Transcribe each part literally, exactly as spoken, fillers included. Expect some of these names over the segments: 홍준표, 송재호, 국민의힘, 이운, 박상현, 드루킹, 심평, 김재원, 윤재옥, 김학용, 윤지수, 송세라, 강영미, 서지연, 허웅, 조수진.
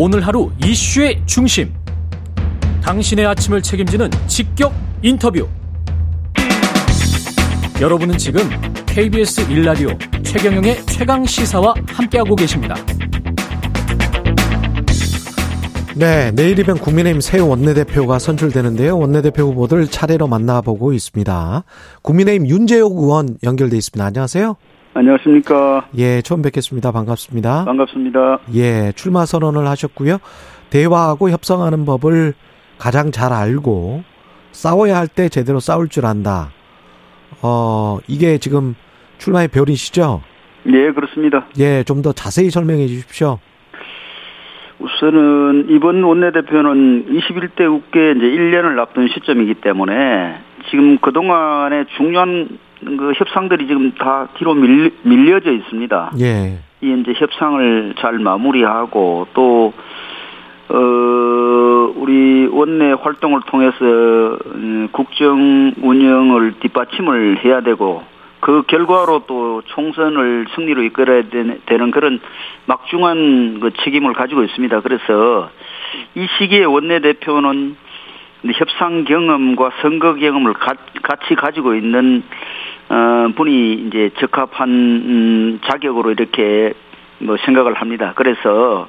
오늘 하루 이슈의 중심, 당신의 아침을 책임지는 직격 인터뷰. 여러분은 지금 케이비에스 일 라디오 최경영의 최강시사와 함께하고 계십니다. 네, 내일이면 국민의힘 새 원내대표가 선출되는데요. 원내대표 후보들 차례로 만나보고 있습니다. 국민의힘 윤재옥 의원 연결돼 있습니다. 안녕하세요. 안녕하십니까. 예, 처음 뵙겠습니다. 반갑습니다. 반갑습니다. 예, 출마 선언을 하셨고요. 대화하고 협상하는 법을 가장 잘 알고 싸워야 할 때 제대로 싸울 줄 안다. 어, 이게 지금 출마의 별이시죠? 예, 그렇습니다. 예, 좀 더 자세히 설명해 주십시오. 우선은 이번 원내대표는 이십일 대 국회 이제 일 년을 앞둔 시점이기 때문에 지금 그동안의 중요한 그 협상들이 지금 다 뒤로 밀, 밀려져 있습니다. 예. 이 이제 협상을 잘 마무리하고 또, 어, 우리 원내 활동을 통해서 국정 운영을 뒷받침을 해야 되고 그 결과로 또 총선을 승리로 이끌어야 되는 그런 막중한 그 책임을 가지고 있습니다. 그래서 이 시기에 원내대표는 협상 경험과 선거 경험을 가, 같이 가지고 있는 어, 분이 이제 적합한 음, 자격으로 이렇게 뭐 생각을 합니다. 그래서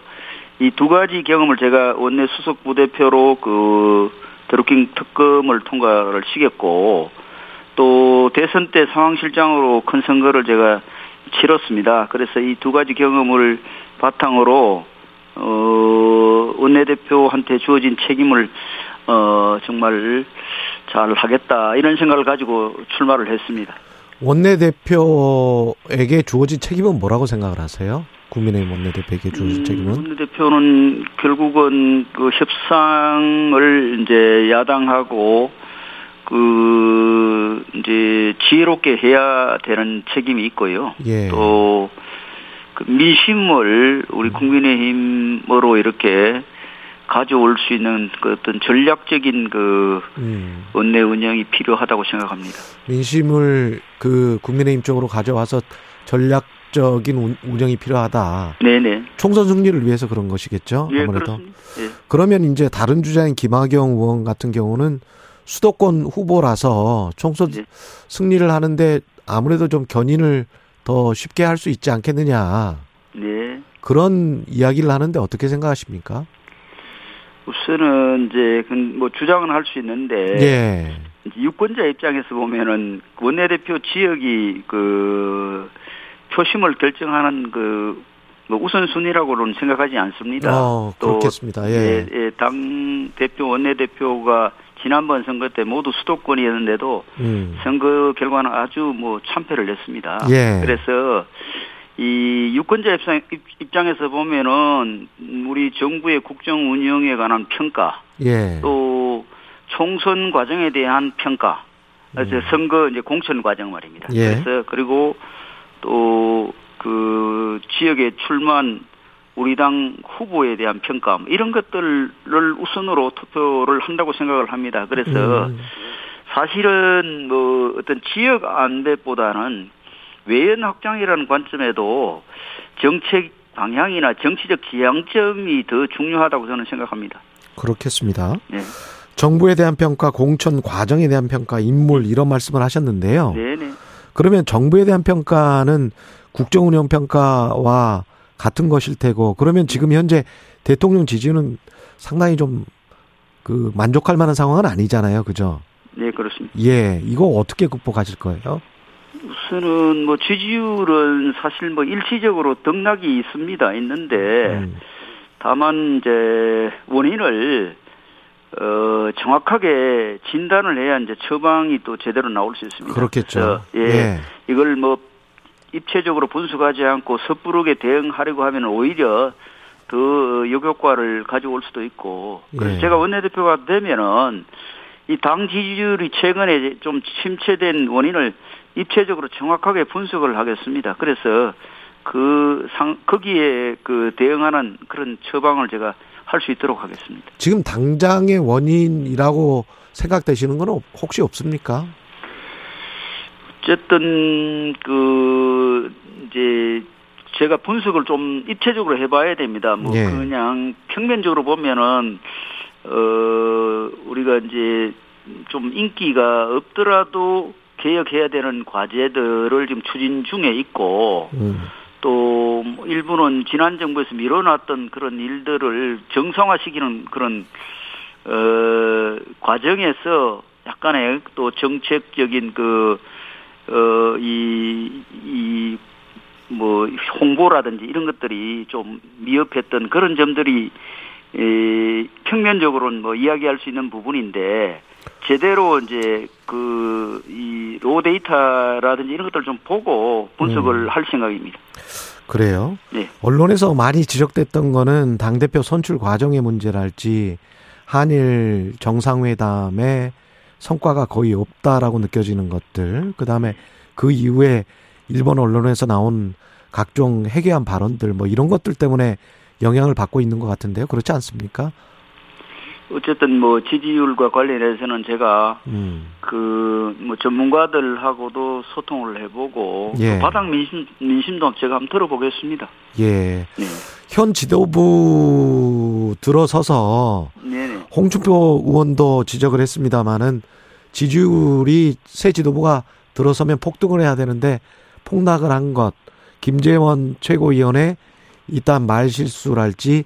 이 두 가지 경험을 제가 원내 수석 부대표로 그 드루킹 특검을 통과를 시켰고 또 대선 때 상황실장으로 큰 선거를 제가 치렀습니다. 그래서 이 두 가지 경험을 바탕으로 어, 원내대표한테 주어진 책임을 어, 정말 잘 하겠다 이런 생각을 가지고 출마를 했습니다. 원내대표에게 주어진 책임은 뭐라고 생각을 하세요? 국민의힘 원내대표에게 주어진 음, 책임은? 원내대표는 결국은 그 협상을 이제 야당하고 그 이제 지혜롭게 해야 되는 책임이 있고요. 예. 또 그 민심을 우리 국민의힘으로 이렇게 가져올 수 있는 그 어떤 전략적인 그 음. 원내 운영이 필요하다고 생각합니다. 민심을 그 국민의힘 쪽으로 가져와서 전략적인 운영이 필요하다. 네네. 총선 승리를 위해서 그런 것이겠죠. 예, 아무래도. 예. 그러면 이제 다른 주자인 김학용 의원 같은 경우는 수도권 후보라서 총선 예. 승리를 하는데 아무래도 좀 견인을 더 쉽게 할 수 있지 않겠느냐. 예. 그런 이야기를 하는데 어떻게 생각하십니까? 우선은 이제 뭐 주장은 할 수 있는데 예. 이제 유권자 입장에서 보면은 원내대표 지역이 그 표심을 결정하는 그 뭐 우선순위라고는 생각하지 않습니다. 어, 그렇겠습니다. 예. 예, 예, 당 대표 원내대표가 지난번 선거 때 모두 수도권이었는데도 음. 선거 결과는 아주 뭐 참패를 냈습니다. 예. 그래서 이 유권자 입장, 입장에서 보면은 우리 정부의 국정 운영에 관한 평가, 예. 또 총선 과정에 대한 평가, 음. 선거 이제 공천 과정 말입니다. 예. 그래서 그리고 또 그 지역에 출마한 우리 당 후보에 대한 평가 이런 것들을 우선으로 투표를 한다고 생각을 합니다. 그래서 음. 사실은 뭐 어떤 지역 안배보다는 외연 확장이라는 관점에도 정책 방향이나 정치적 지향점이 더 중요하다고 저는 생각합니다. 그렇겠습니다. 네. 정부에 대한 평가, 공천 과정에 대한 평가, 인물 이런 말씀을 하셨는데요. 네네. 그러면 정부에 대한 평가는 국정운영 평가와 같은 것일 테고 그러면 지금 현재 대통령 지지율은 상당히 좀 그 만족할 만한 상황은 아니잖아요. 그죠? 네, 그렇습니다. 예, 이거 어떻게 극복하실 거예요? 우선은 뭐 지지율은 사실 뭐 일시적으로 등락이 있습니다. 있는데 음. 다만 이제 원인을 어 정확하게 진단을 해야 이제 처방이 또 제대로 나올 수 있습니다. 그렇겠죠. 예, 예. 이걸 뭐 입체적으로 분석하지 않고 섣부르게 대응하려고 하면 오히려 더 역효과를 가져올 수도 있고. 그래서 예. 제가 원내대표가 되면은 이 당 지지율이 최근에 좀 침체된 원인을 입체적으로 정확하게 분석을 하겠습니다. 그래서 그 상, 거기에 그 대응하는 그런 처방을 제가 할 수 있도록 하겠습니다. 지금 당장의 원인이라고 생각되시는 건 혹시 없습니까? 어쨌든 그 이제 제가 분석을 좀 입체적으로 해봐야 됩니다. 뭐 예. 그냥 평면적으로 보면은 어 우리가 이제 좀 인기가 없더라도 개혁해야 되는 과제들을 지금 추진 중에 있고 음. 또 일부는 지난 정부에서 밀어놨던 그런 일들을 정상화시키는 그런 어 과정에서 약간의 또 정책적인 그 어 이 이 뭐 홍보라든지 이런 것들이 좀 미흡했던 그런 점들이 이 평면적으로는 뭐 이야기할 수 있는 부분인데 제대로 이제 그 이 로데이터라든지 이런 것들을 좀 보고 분석을 음. 할 생각입니다. 그래요? 네. 언론에서 많이 지적됐던 거는 당대표 선출 과정의 문제랄지 한일 정상회담의 성과가 거의 없다라고 느껴지는 것들, 그다음에 그 이후에 일본 언론에서 나온 각종 해괴한 발언들 뭐 이런 것들 때문에 영향을 받고 있는 것 같은데요. 그렇지 않습니까? 어쨌든 뭐 지지율과 관련해서는 제가 음. 그 뭐 전문가들하고도 소통을 해보고 예. 그 바닥 민심, 민심도 제가 한번 들어보겠습니다. 예. 네. 현 지도부 들어서서 네네. 홍준표 의원도 지적을 했습니다마는 지지율이 새 지도부가 들어서면 폭등을 해야 되는데 폭락을 한 것, 김재원 최고위원의 일단 말실수랄지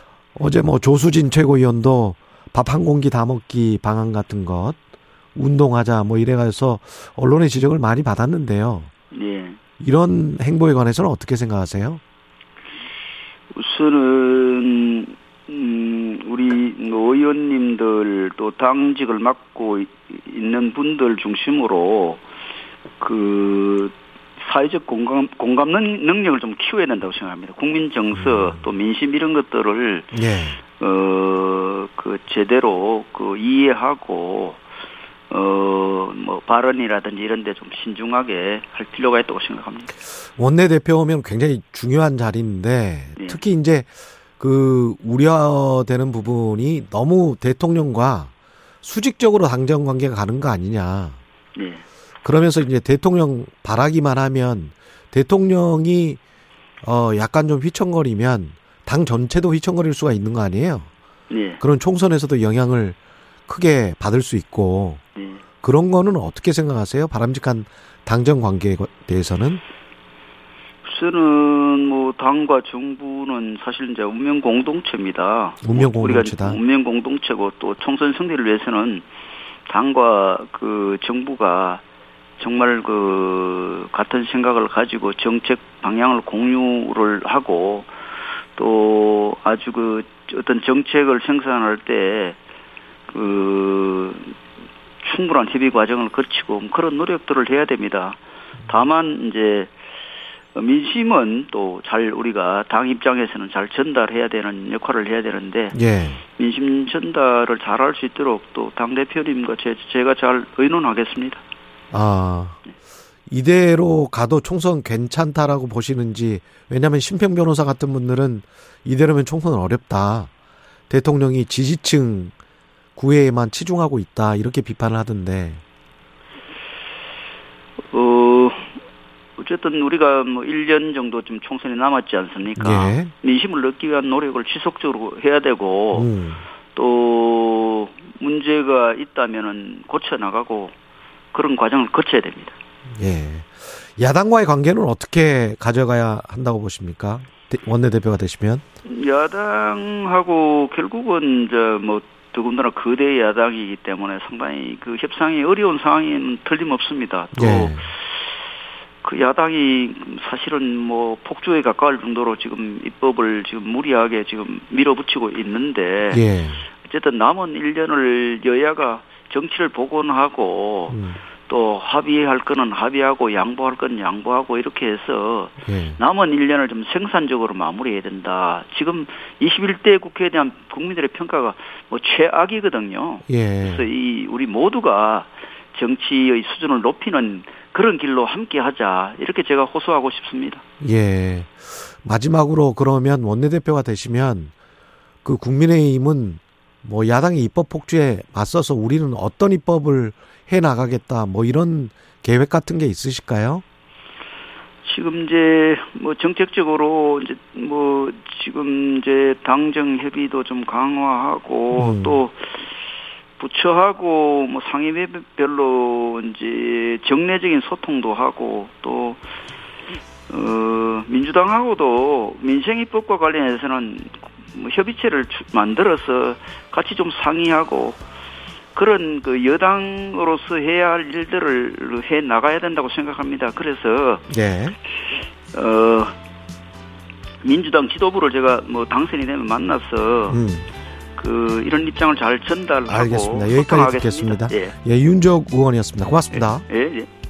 어제 뭐 조수진 최고위원도 밥 한 공기 다 먹기 방안 같은 것, 운동하자 뭐 이래가서 언론의 지적을 많이 받았는데요. 예. 이런 행보에 관해서는 어떻게 생각하세요? 우선은 음, 우리 의원님들 또 당직을 맡고 있는 분들 중심으로 그 사회적 공감, 공감 능력을 좀 키워야 된다고 생각합니다. 국민 정서, 또 민심 이런 것들을, 예. 어, 그, 제대로, 그, 이해하고, 어, 뭐, 발언이라든지 이런 데 좀 신중하게 할 필요가 있다고 생각합니다. 원내대표 오면 굉장히 중요한 자리인데, 예. 특히 이제, 그, 우려되는 부분이 너무 대통령과 수직적으로 당정 관계가 가는 거 아니냐. 예. 그러면서 이제 대통령 바라기만 하면 대통령이 어 약간 좀 휘청거리면 당 전체도 휘청거릴 수가 있는 거 아니에요? 예. 그런 총선에서도 영향을 크게 받을 수 있고 예. 그런 거는 어떻게 생각하세요? 바람직한 당정 관계에 대해서는? 저는 뭐 당과 정부는 사실 이제 운명 공동체입니다. 운명 공동체다. 우리가 운명 공동체고 또 총선 승리를 위해서는 당과 그 정부가 정말 그 같은 생각을 가지고 정책 방향을 공유를 하고 또 아주 그 어떤 정책을 생산할 때 그 충분한 협의 과정을 거치고 그런 노력들을 해야 됩니다. 다만 이제 민심은 또 잘 우리가 당 입장에서는 잘 전달해야 되는 역할을 해야 되는데 예. 민심 전달을 잘 할 수 있도록 또 당 대표님과 제, 제가 잘 의논하겠습니다. 아, 이대로 가도 총선 괜찮다라고 보시는지, 왜냐하면 심평 변호사 같은 분들은 이대로면 총선은 어렵다, 대통령이 지지층 구애에만 치중하고 있다 이렇게 비판을 하던데. 어, 어쨌든 우리가 뭐 일 년 정도 좀 총선이 남았지 않습니까? 예. 민심을 얻기 위한 노력을 지속적으로 해야 되고 음. 또 문제가 있다면은 고쳐 나가고. 그런 과정을 거쳐야 됩니다. 예. 야당과의 관계는 어떻게 가져가야 한다고 보십니까? 원내대표가 되시면? 야당하고 결국은 이제 뭐 더군다나 거대 야당이기 때문에 상당히 그 협상이 어려운 상황이 틀림없습니다. 또 그 예. 야당이 사실은 뭐 폭주에 가까울 정도로 지금 입법을 지금 무리하게 지금 밀어붙이고 있는데 예. 어쨌든 남은 일 년을 여야가 정치를 복원하고 음. 또 합의할 거는 합의하고 양보할 건 양보하고 이렇게 해서 예. 남은 일 년을 좀 생산적으로 마무리해야 된다. 지금 이십일 대 국회에 대한 국민들의 평가가 뭐 최악이거든요. 예. 그래서 이 우리 모두가 정치의 수준을 높이는 그런 길로 함께하자 이렇게 제가 호소하고 싶습니다. 예. 마지막으로 그러면 원내대표가 되시면 그 국민의힘은 뭐 야당의 입법 폭주에 맞서서 우리는 어떤 입법을 해 나가겠다 뭐 이런 계획 같은 게 있으실까요? 지금 이제 뭐 정책적으로 이제 뭐 지금 이제 당정 협의도 좀 강화하고 음. 또 부처하고 뭐 상임위별로 이제 정례적인 소통도 하고 또 어 민주당하고도 민생 입법과 관련해서는 뭐 협의체를 만들어서 같이 좀 상의하고 그런 그 여당으로서 해야 할 일들을 해 나가야 된다고 생각합니다. 그래서 네. 어 민주당 지도부를 제가 뭐 당선이 되면 만나서 음. 그 이런 입장을 잘 전달하고 알겠습니다. 여기까지 듣겠습니다. 예. 예, 윤재옥 의원이었습니다. 고맙습니다. 예. 예, 예.